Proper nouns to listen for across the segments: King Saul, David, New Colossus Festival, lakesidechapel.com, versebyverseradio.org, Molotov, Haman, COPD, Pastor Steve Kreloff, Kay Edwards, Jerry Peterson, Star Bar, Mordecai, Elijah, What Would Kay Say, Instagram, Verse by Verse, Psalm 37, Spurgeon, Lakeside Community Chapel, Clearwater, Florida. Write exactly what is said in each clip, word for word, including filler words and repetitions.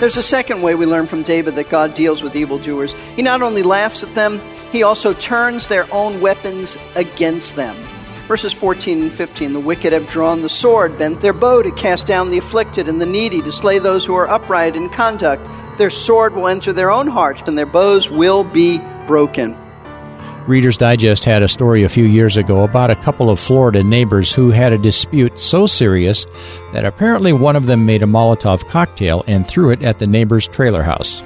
There's a second way we learn from David that God deals with evildoers. He not only laughs at them, he also turns their own weapons against them. Verses fourteen and fifteen, the wicked have drawn the sword, bent their bow to cast down the afflicted and the needy, to slay those who are upright in conduct. Their sword will enter their own hearts, and their bows will be broken. Reader's Digest had a story a few years ago about a couple of Florida neighbors who had a dispute so serious that apparently one of them made a Molotov cocktail and threw it at the neighbor's trailer house.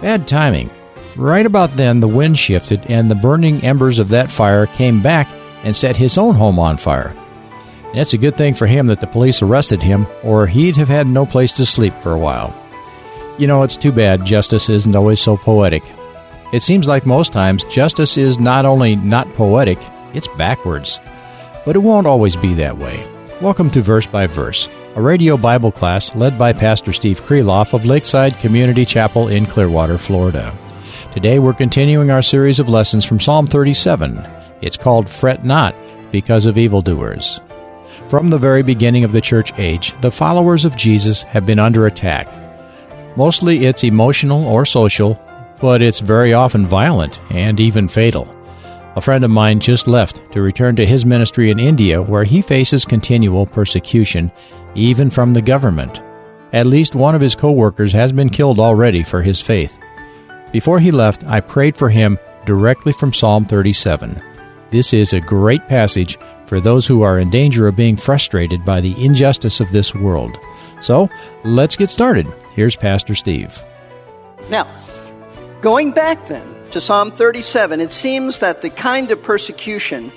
Bad timing. Right about then, the wind shifted, and the burning embers of that fire came back and set his own home on fire. And it's a good thing for him that the police arrested him, or he'd have had no place to sleep for a while. You know, it's too bad justice isn't always so poetic. It seems like most times justice is not only not poetic, it's backwards. But it won't always be that way. Welcome to Verse by Verse, a radio Bible class led by Pastor Steve Kreloff of Lakeside Community Chapel in Clearwater, Florida. Today we're continuing our series of lessons from Psalm thirty-seven. It's called Fret Not Because of Evildoers. From the very beginning of the church age, the followers of Jesus have been under attack. Mostly it's emotional or social, but it's very often violent and even fatal. A friend of mine just left to return to his ministry in India, where he faces continual persecution, even from the government. At least one of his co-workers has been killed already for his faith. Before he left, I prayed for him directly from Psalm thirty-seven. This is a great passage for those who are in danger of being frustrated by the injustice of this world. So, let's get started. Here's Pastor Steve. Now, going back then to Psalm thirty-seven, it seems that the kind of persecution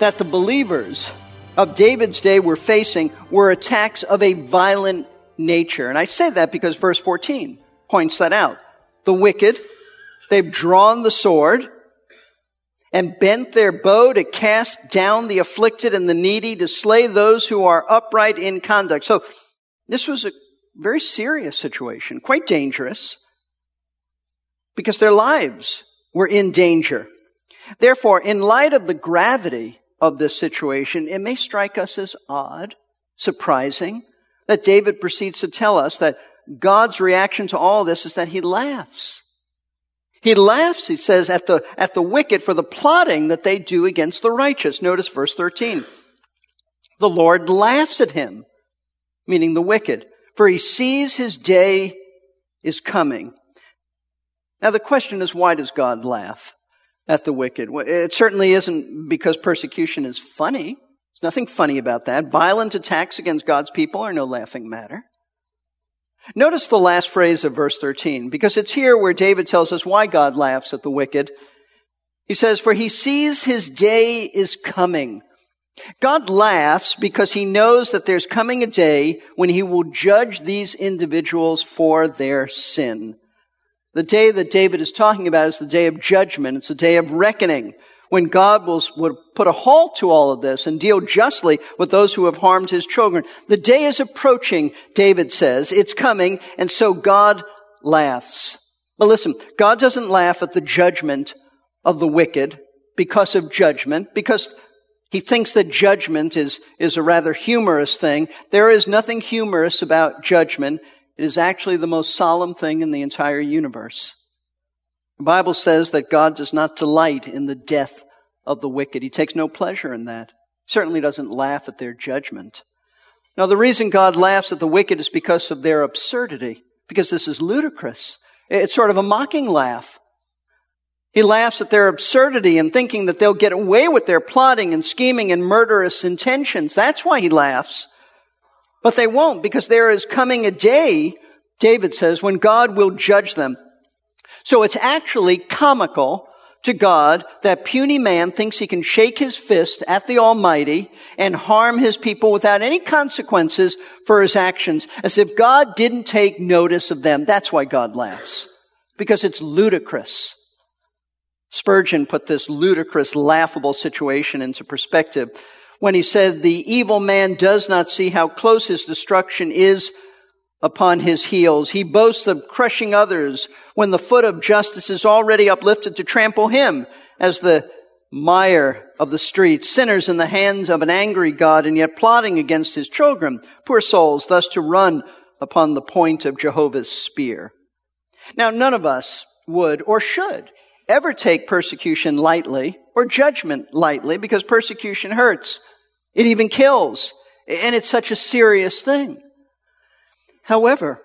that the believers of David's day were facing were attacks of a violent nature. And I say that because verse fourteen points that out. The wicked, they've drawn the sword and bent their bow to cast down the afflicted and the needy, to slay those who are upright in conduct. So this was a very serious situation, quite dangerous, because their lives were in danger. Therefore, in light of the gravity of this situation, it may strike us as odd, surprising, that David proceeds to tell us that God's reaction to all this is that he laughs. He laughs, he says, at the, at the wicked for the plotting that they do against the righteous. Notice verse thirteen. The Lord laughs at him, meaning the wicked, for he sees his day is coming. Now, the question is, why does God laugh at the wicked? It certainly isn't because persecution is funny. There's nothing funny about that. Violent attacks against God's people are no laughing matter. Notice the last phrase of verse thirteen, because it's here where David tells us why God laughs at the wicked. He says, for he sees his day is coming. God laughs because he knows that there's coming a day when he will judge these individuals for their sin. The day that David is talking about is the day of judgment. It's the day of reckoning, when God will, will put a halt to all of this and deal justly with those who have harmed his children. The day is approaching, David says. It's coming, and so God laughs. But listen, God doesn't laugh at the judgment of the wicked because of judgment, because he thinks that judgment is, is a rather humorous thing. There is nothing humorous about judgment. It is actually the most solemn thing in the entire universe. The Bible says that God does not delight in the death of the wicked. He takes no pleasure in that. He certainly doesn't laugh at their judgment. Now, the reason God laughs at the wicked is because of their absurdity, because this is ludicrous. It's sort of a mocking laugh. He laughs at their absurdity and thinking that they'll get away with their plotting and scheming and murderous intentions. That's why he laughs. But they won't, because there is coming a day, David says, when God will judge them. So it's actually comical to God that puny man thinks he can shake his fist at the Almighty and harm his people without any consequences for his actions, as if God didn't take notice of them. That's why God laughs, because it's ludicrous. Spurgeon put this ludicrous, laughable situation into perspective when he said, "The evil man does not see how close his destruction is upon his heels. He boasts of crushing others when the foot of justice is already uplifted to trample him as the mire of the streets, sinners in the hands of an angry God, and yet plotting against his children, poor souls, thus to run upon the point of Jehovah's spear." Now, none of us would or should ever take persecution lightly or judgment lightly, because persecution hurts. It even kills. And it's such a serious thing. However,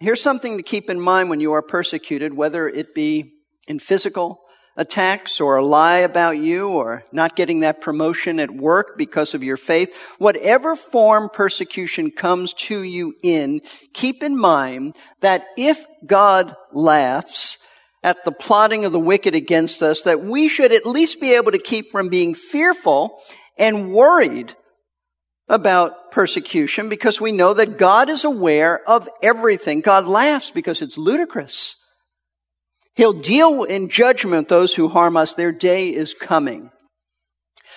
here's something to keep in mind when you are persecuted, whether it be in physical attacks or a lie about you or not getting that promotion at work because of your faith. Whatever form persecution comes to you in, keep in mind that if God laughs at the plotting of the wicked against us, that we should at least be able to keep from being fearful and worried about persecution, because we know that God is aware of everything. God laughs because it's ludicrous. He'll deal in judgment with those who harm us. Their day is coming.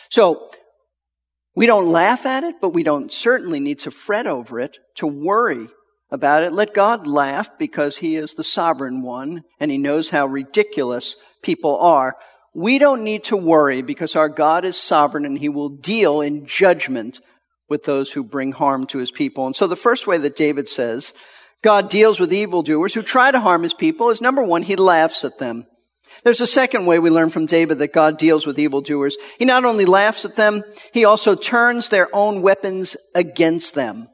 So we don't laugh at it, but we don't certainly need to fret over it, to worry about it. Let God laugh, because He is the sovereign one and He knows how ridiculous people are. We don't need to worry, because our God is sovereign and He will deal in judgment with those who bring harm to His people. And so the first way that David says God deals with evildoers who try to harm His people is, number one, He laughs at them. There's a second way we learn from David that God deals with evildoers. He not only laughs at them, He also turns their own weapons against them.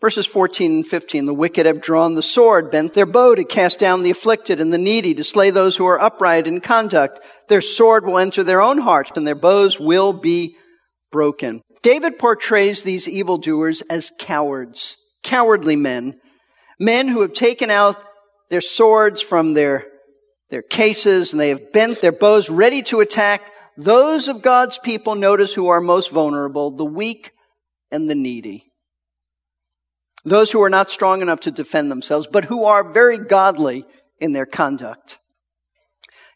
Verses fourteen and fifteen, "The wicked have drawn the sword, bent their bow to cast down the afflicted and the needy, to slay those who are upright in conduct. Their sword will enter their own hearts, and their bows will be broken." David portrays these evildoers as cowards, cowardly men, men who have taken out their swords from their, their cases, and they have bent their bows ready to attack those of God's people, notice, who are most vulnerable, the weak and the needy. Those who are not strong enough to defend themselves, but who are very godly in their conduct.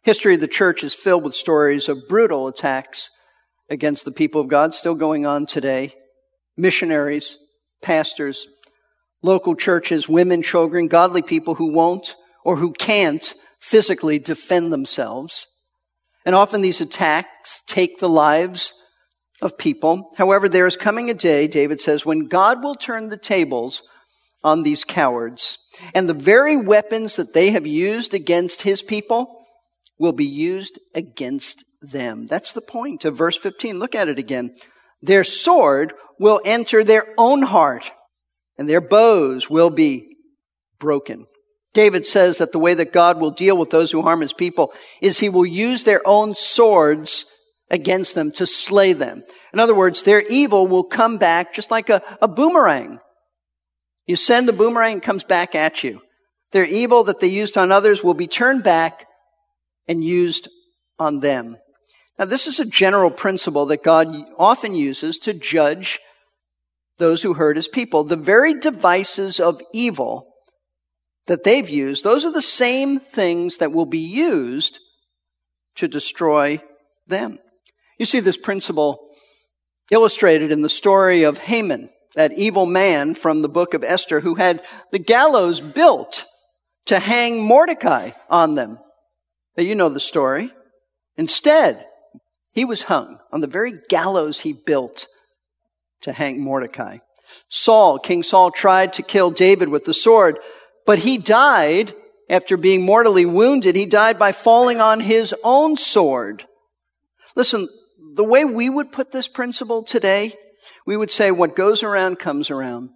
History of the church is filled with stories of brutal attacks against the people of God, still going on today. Missionaries, pastors, local churches, women, children, godly people who won't or who can't physically defend themselves. And often these attacks take the lives of people. However, there is coming a day, David says, when God will turn the tables on these cowards, and the very weapons that they have used against His people will be used against them. That's the point of verse fifteen. Look at it again. "Their sword will enter their own heart, and their bows will be broken." David says that the way that God will deal with those who harm His people is He will use their own swords against them to slay them. In other words, their evil will come back just like a, a boomerang. You send a boomerang, it comes back at you. Their evil that they used on others will be turned back and used on them. Now, this is a general principle that God often uses to judge those who hurt His people. The very devices of evil that they've used, those are the same things that will be used to destroy them. You see this principle illustrated in the story of Haman, that evil man from the book of Esther who had the gallows built to hang Mordecai on them. Now, you know the story. Instead, he was hung on the very gallows he built to hang Mordecai. Saul, King Saul, tried to kill David with the sword, but he died after being mortally wounded. He died by falling on his own sword. Listen, the way we would put this principle today, we would say what goes around comes around.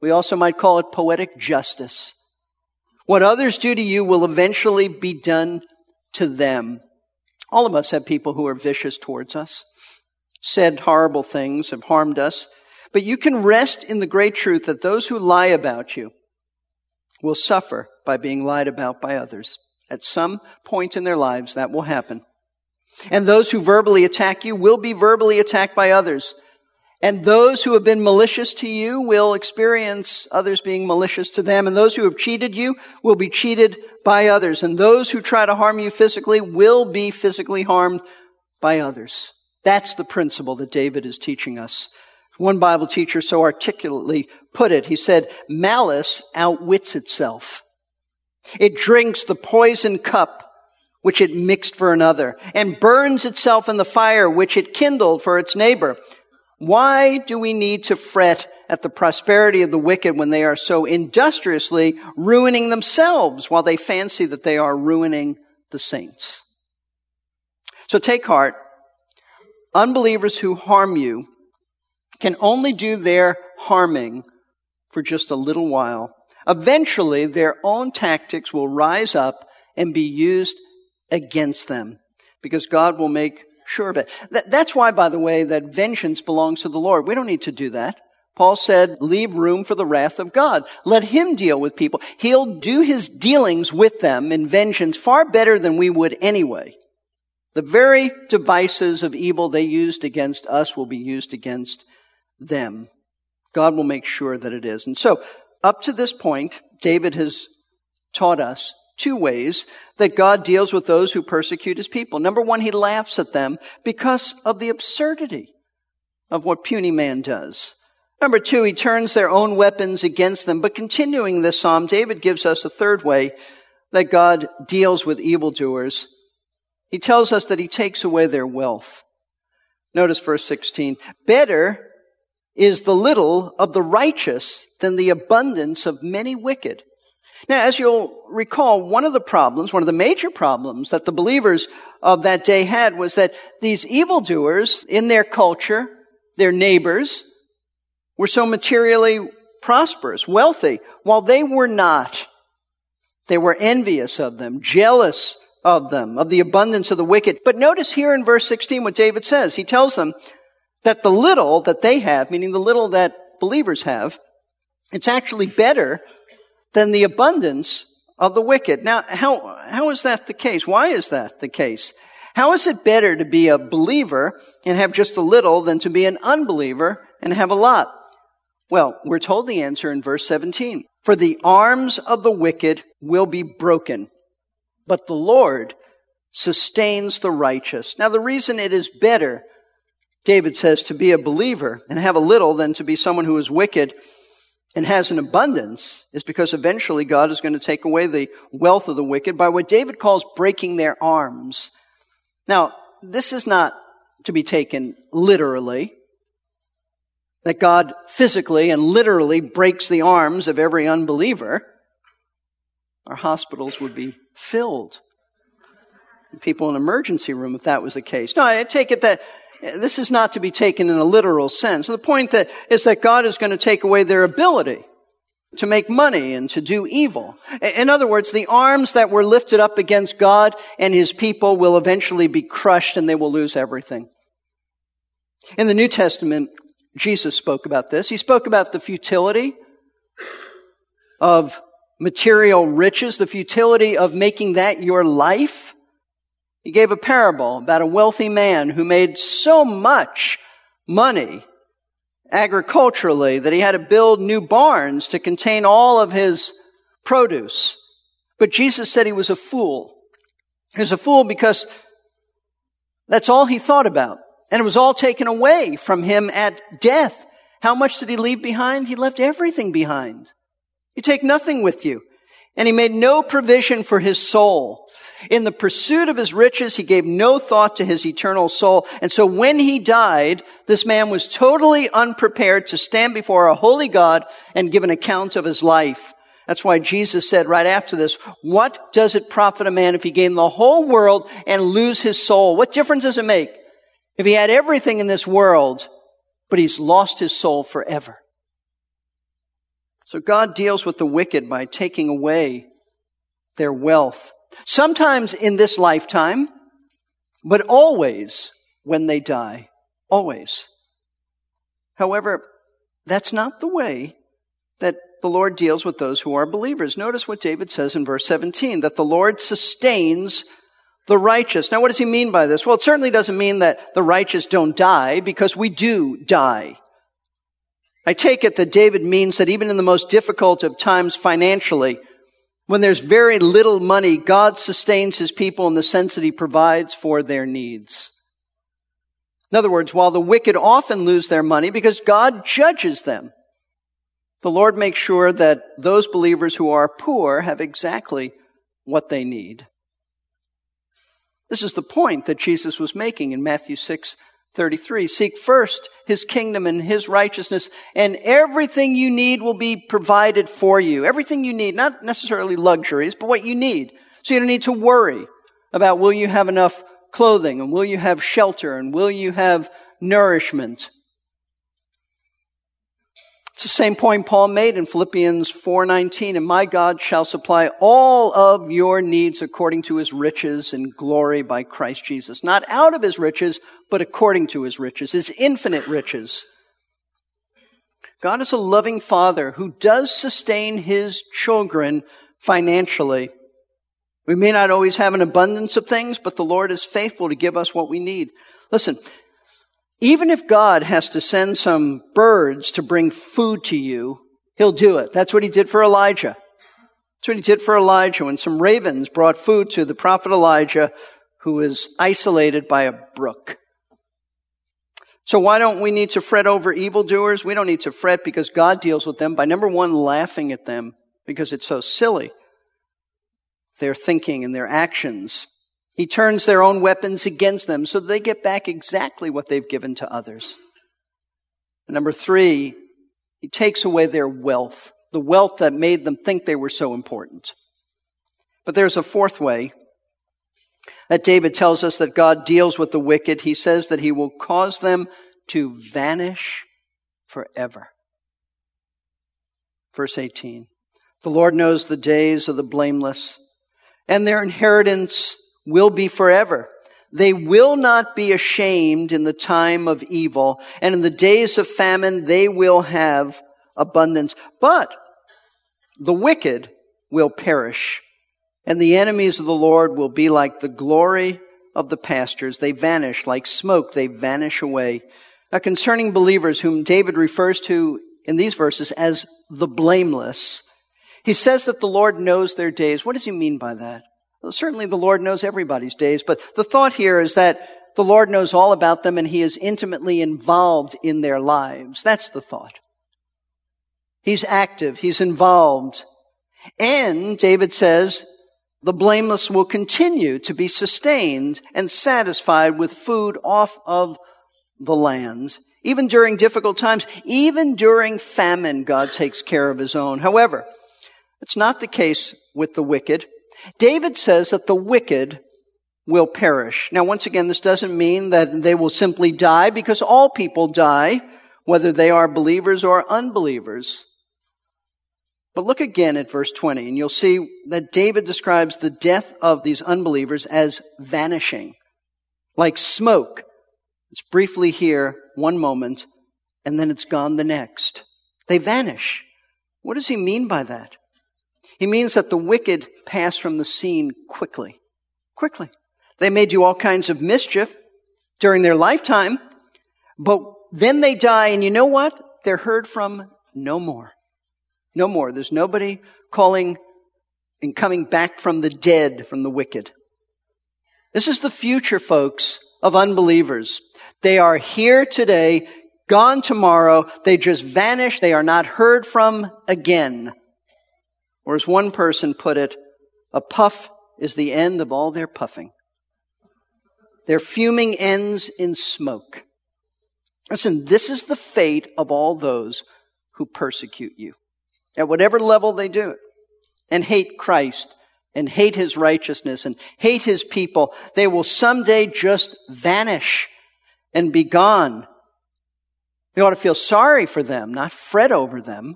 We also might call it poetic justice. What others do to you will eventually be done to them. All of us have people who are vicious towards us, said horrible things, have harmed us. But you can rest in the great truth that those who lie about you will suffer by being lied about by others. At some point in their lives, that will happen. And those who verbally attack you will be verbally attacked by others. And those who have been malicious to you will experience others being malicious to them. And those who have cheated you will be cheated by others. And those who try to harm you physically will be physically harmed by others. That's the principle that David is teaching us. One Bible teacher so articulately put it. He said, malice outwits itself. It drinks the poison cup which it mixed for another, and burns itself in the fire which it kindled for its neighbor. Why do we need to fret at the prosperity of the wicked when they are so industriously ruining themselves while they fancy that they are ruining the saints? So take heart. Unbelievers who harm you can only do their harming for just a little while. Eventually, their own tactics will rise up and be used against them, because God will make sure of it. That, that's why, by the way, that vengeance belongs to the Lord. We don't need to do that. Paul said, leave room for the wrath of God. Let him deal with people. He'll do his dealings with them in vengeance far better than we would anyway. The very devices of evil they used against us will be used against them. God will make sure that it is. And so, up to this point, David has taught us two ways that God deals with those who persecute his people. Number one, he laughs at them because of the absurdity of what puny man does. Number two, he turns their own weapons against them. But continuing this psalm, David gives us a third way that God deals with evildoers. He tells us that he takes away their wealth. Notice verse sixteen. Better is the little of the righteous than the abundance of many wicked. Now, as you'll recall, one of the problems, one of the major problems that the believers of that day had was that these evildoers in their culture, their neighbors, were so materially prosperous, wealthy, while they were not. They were envious of them, jealous of them, of the abundance of the wicked. But notice here in verse sixteen what David says. He tells them that the little that they have, meaning the little that believers have, it's actually better than the abundance of the wicked. Now, how how is that the case? Why is that the case? How is it better to be a believer and have just a little than to be an unbeliever and have a lot? Well, we're told the answer in verse seventeen. For the arms of the wicked will be broken, but the Lord sustains the righteous. Now, the reason it is better, David says, to be a believer and have a little than to be someone who is wicked and has an abundance is because eventually God is going to take away the wealth of the wicked by what David calls breaking their arms. Now, this is not to be taken literally, that God physically and literally breaks the arms of every unbeliever. Our hospitals would be filled. People in an emergency room if that was the case. No, I take it that this is not to be taken in a literal sense. The point that is that God is going to take away their ability to make money and to do evil. In other words, the arms that were lifted up against God and his people will eventually be crushed and they will lose everything. In the New Testament, Jesus spoke about this. He spoke about the futility of material riches, the futility of making that your life. He gave a parable about a wealthy man who made so much money agriculturally that he had to build new barns to contain all of his produce. But Jesus said he was a fool. He was a fool because that's all he thought about. And it was all taken away from him at death. How much did he leave behind? He left everything behind. You take nothing with you. And he made no provision for his soul. In the pursuit of his riches, he gave no thought to his eternal soul. And so when he died, this man was totally unprepared to stand before a holy God and give an account of his life. That's why Jesus said right after this, what does it profit a man if he gain the whole world and lose his soul? What difference does it make if he had everything in this world, but he's lost his soul forever? So God deals with the wicked by taking away their wealth, sometimes in this lifetime, but always when they die, always. However, that's not the way that the Lord deals with those who are believers. Notice what David says in verse seventeen, that the Lord sustains the righteous. Now, what does he mean by this? Well, it certainly doesn't mean that the righteous don't die, because we do die. I take it that David means that even in the most difficult of times financially, when there's very little money, God sustains his people in the sense that he provides for their needs. In other words, while the wicked often lose their money because God judges them, the Lord makes sure that those believers who are poor have exactly what they need. This is the point that Jesus was making in Matthew six thirty-three. Seek first his kingdom and his righteousness, and everything you need will be provided for you. Everything you need, not necessarily luxuries, but what you need. So you don't need to worry about will you have enough clothing, and will you have shelter, and will you have nourishment. It's the same point Paul made in Philippians four nineteen, and my God shall supply all of your needs according to his riches and glory by Christ Jesus. Not out of his riches, but according to his riches, his infinite riches. God is a loving Father who does sustain his children financially. We may not always have an abundance of things, but the Lord is faithful to give us what we need. Listen, even if God has to send some birds to bring food to you, he'll do it. That's what he did for Elijah. That's what he did for Elijah when some ravens brought food to the prophet Elijah, who is isolated by a brook. So why don't we need to fret over evildoers? We don't need to fret because God deals with them by, number one, laughing at them because it's so silly, their thinking and their actions. He turns their own weapons against them so they get back exactly what they've given to others. And number three, he takes away their wealth, the wealth that made them think they were so important. But there's a fourth way that David tells us that God deals with the wicked. He says that he will cause them to vanish forever. Verse eighteen, the Lord knows the days of the blameless, and their inheritance will be forever. They will not be ashamed in the time of evil, and in the days of famine they will have abundance. But the wicked will perish, and the enemies of the Lord will be like the glory of the pastures. They vanish like smoke, they vanish away. Now, concerning believers whom David refers to in these verses as the blameless, he says that the Lord knows their days. What does he mean by that? Well, certainly the Lord knows everybody's days, but the thought here is that the Lord knows all about them and he is intimately involved in their lives. That's the thought. He's active. He's involved. And David says the blameless will continue to be sustained and satisfied with food off of the land. Even during difficult times, even during famine, God takes care of his own. However, it's not the case with the wicked. David says that the wicked will perish. Now, once again, this doesn't mean that they will simply die, because all people die, whether they are believers or unbelievers. But look again at verse twenty, and you'll see that David describes the death of these unbelievers as vanishing, like smoke. It's briefly here one moment, and then it's gone the next. They vanish. What does he mean by that? He means that the wicked pass from the scene quickly, quickly. They may do all kinds of mischief during their lifetime, but then they die, and you know what? They're heard from no more, no more. There's nobody calling and coming back from the dead from the wicked. This is the future, folks, of unbelievers. They are here today, gone tomorrow. They just vanish. They are not heard from again. Or as one person put it, a puff is the end of all their puffing. Their fuming ends in smoke. Listen, this is the fate of all those who persecute you, at whatever level they do it, and hate Christ, and hate his righteousness, and hate his people. They will someday just vanish and be gone. They ought to feel sorry for them, not fret over them.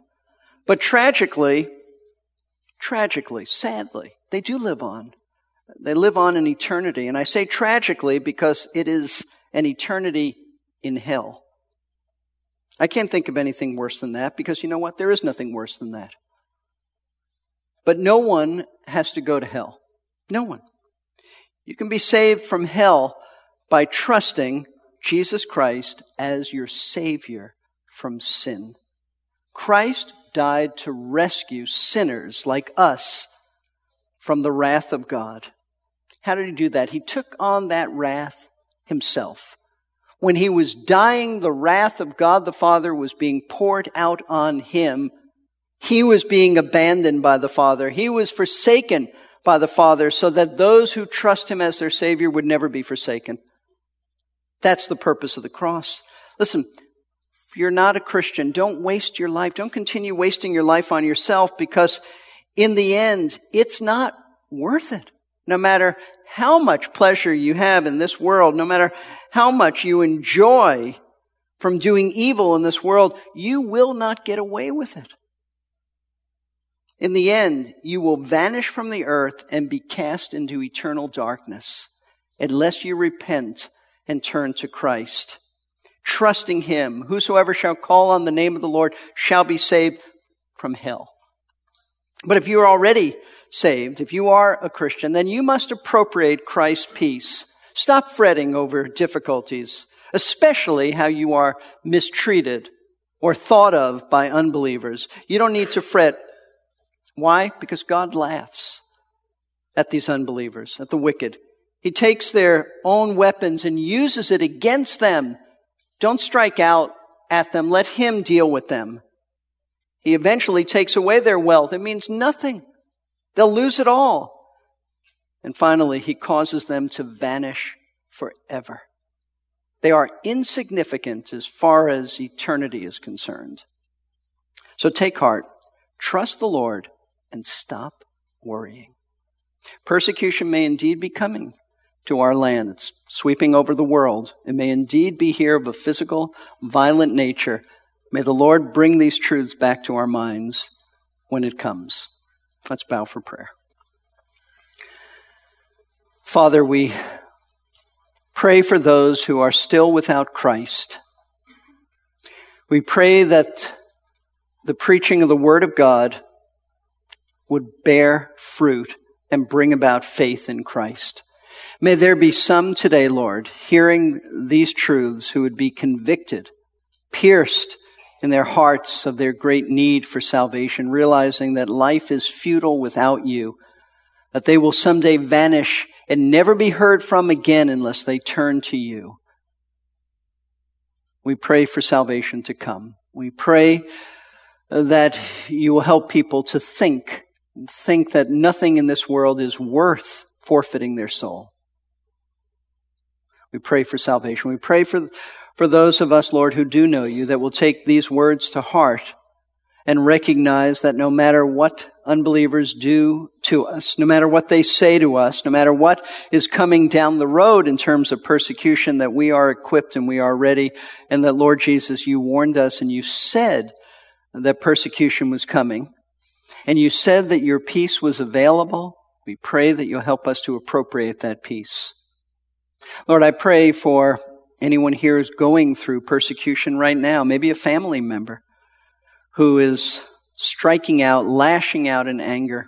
But tragically, Tragically, sadly, they do live on. They live on in eternity. And I say tragically because it is an eternity in hell. I can't think of anything worse than that, because you know what? There is nothing worse than that. But no one has to go to hell. No one. You can be saved from hell by trusting Jesus Christ as your Savior from sin. Christ died to rescue sinners like us from the wrath of God. How did he do that? He took on that wrath himself. When he was dying, the wrath of God the Father was being poured out on him. He was being abandoned by the Father. He was forsaken by the Father, so that those who trust him as their Savior would never be forsaken. That's the purpose of the cross. Listen, if you're not a Christian, don't waste your life. Don't continue wasting your life on yourself, because in the end, it's not worth it. No matter how much pleasure you have in this world, no matter how much you enjoy from doing evil in this world, you will not get away with it. In the end, you will vanish from the earth and be cast into eternal darkness unless you repent and turn to Christ, trusting him. Whosoever shall call on the name of the Lord shall be saved from hell. But if you are already saved, if you are a Christian, then you must appropriate Christ's peace. Stop fretting over difficulties, especially how you are mistreated or thought of by unbelievers. You don't need to fret. Why? Because God laughs at these unbelievers, at the wicked. He takes their own weapons and uses it against them. Don't strike out at them. Let him deal with them. He eventually takes away their wealth. It means nothing. They'll lose it all. And finally, he causes them to vanish forever. They are insignificant as far as eternity is concerned. So take heart. Trust the Lord. And stop worrying. Persecution may indeed be coming to our land. It's sweeping over the world. It may indeed be here of a physical, violent nature. May the Lord bring these truths back to our minds when it comes. Let's bow for prayer. Father, we pray for those who are still without Christ. We pray that the preaching of the Word of God would bear fruit and bring about faith in Christ. May there be some today, Lord, hearing these truths, who would be convicted, pierced in their hearts of their great need for salvation, realizing that life is futile without you, that they will someday vanish and never be heard from again unless they turn to you. We pray for salvation to come. We pray that you will help people to think Think that nothing in this world is worth forfeiting their soul. We pray for salvation. We pray for, for those of us, Lord, who do know you, that will take these words to heart and recognize that no matter what unbelievers do to us, no matter what they say to us, no matter what is coming down the road in terms of persecution, that we are equipped and we are ready, and that, Lord Jesus, you warned us and you said that persecution was coming. And you said that your peace was available. We pray that you'll help us to appropriate that peace. Lord, I pray for anyone here who's going through persecution right now, maybe a family member who is striking out, lashing out in anger,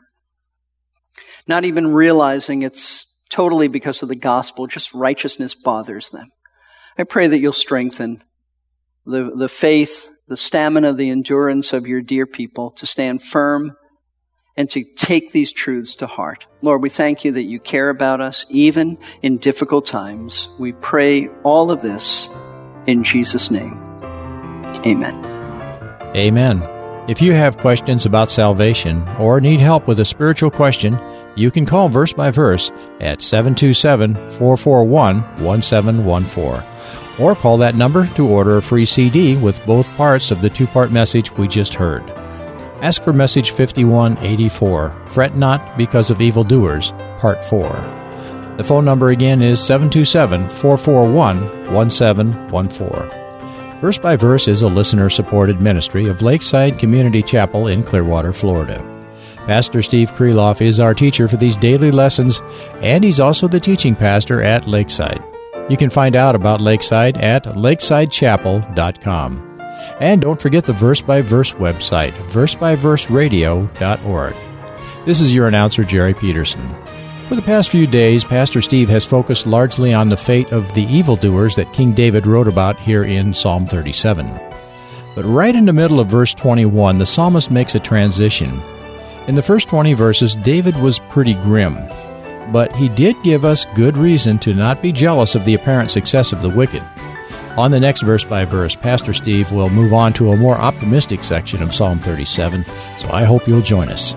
not even realizing it's totally because of the gospel, just righteousness bothers them. I pray that you'll strengthen the, the faith, the stamina, the endurance of your dear people to stand firm and to take these truths to heart. Lord, we thank you that you care about us even in difficult times. We pray all of this in Jesus' name. Amen. Amen. If you have questions about salvation or need help with a spiritual question, you can call Verse by Verse at seven two seven, four four one, one seven one four or call that number to order a free C D with both parts of the two-part message we just heard. Ask for message fifty-one eighty-four, Fret Not Because of Evildoers, Part four. The phone number again is seven two seven, four four one, one seven one four. Verse by Verse is a listener-supported ministry of Lakeside Community Chapel in Clearwater, Florida. Pastor Steve Kreloff is our teacher for these daily lessons, and he's also the teaching pastor at Lakeside. You can find out about Lakeside at lakeside chapel dot com. And don't forget the Verse by Verse website, verse by verse radio dot org. This is your announcer, Jerry Peterson. For the past few days, Pastor Steve has focused largely on the fate of the evildoers that King David wrote about here in Psalm thirty-seven. But right in the middle of verse twenty-one, the psalmist makes a transition. In the first twenty verses, David was pretty grim, but he did give us good reason to not be jealous of the apparent success of the wicked. On the next Verse by Verse, Pastor Steve will move on to a more optimistic section of Psalm thirty-seven, so I hope you'll join us.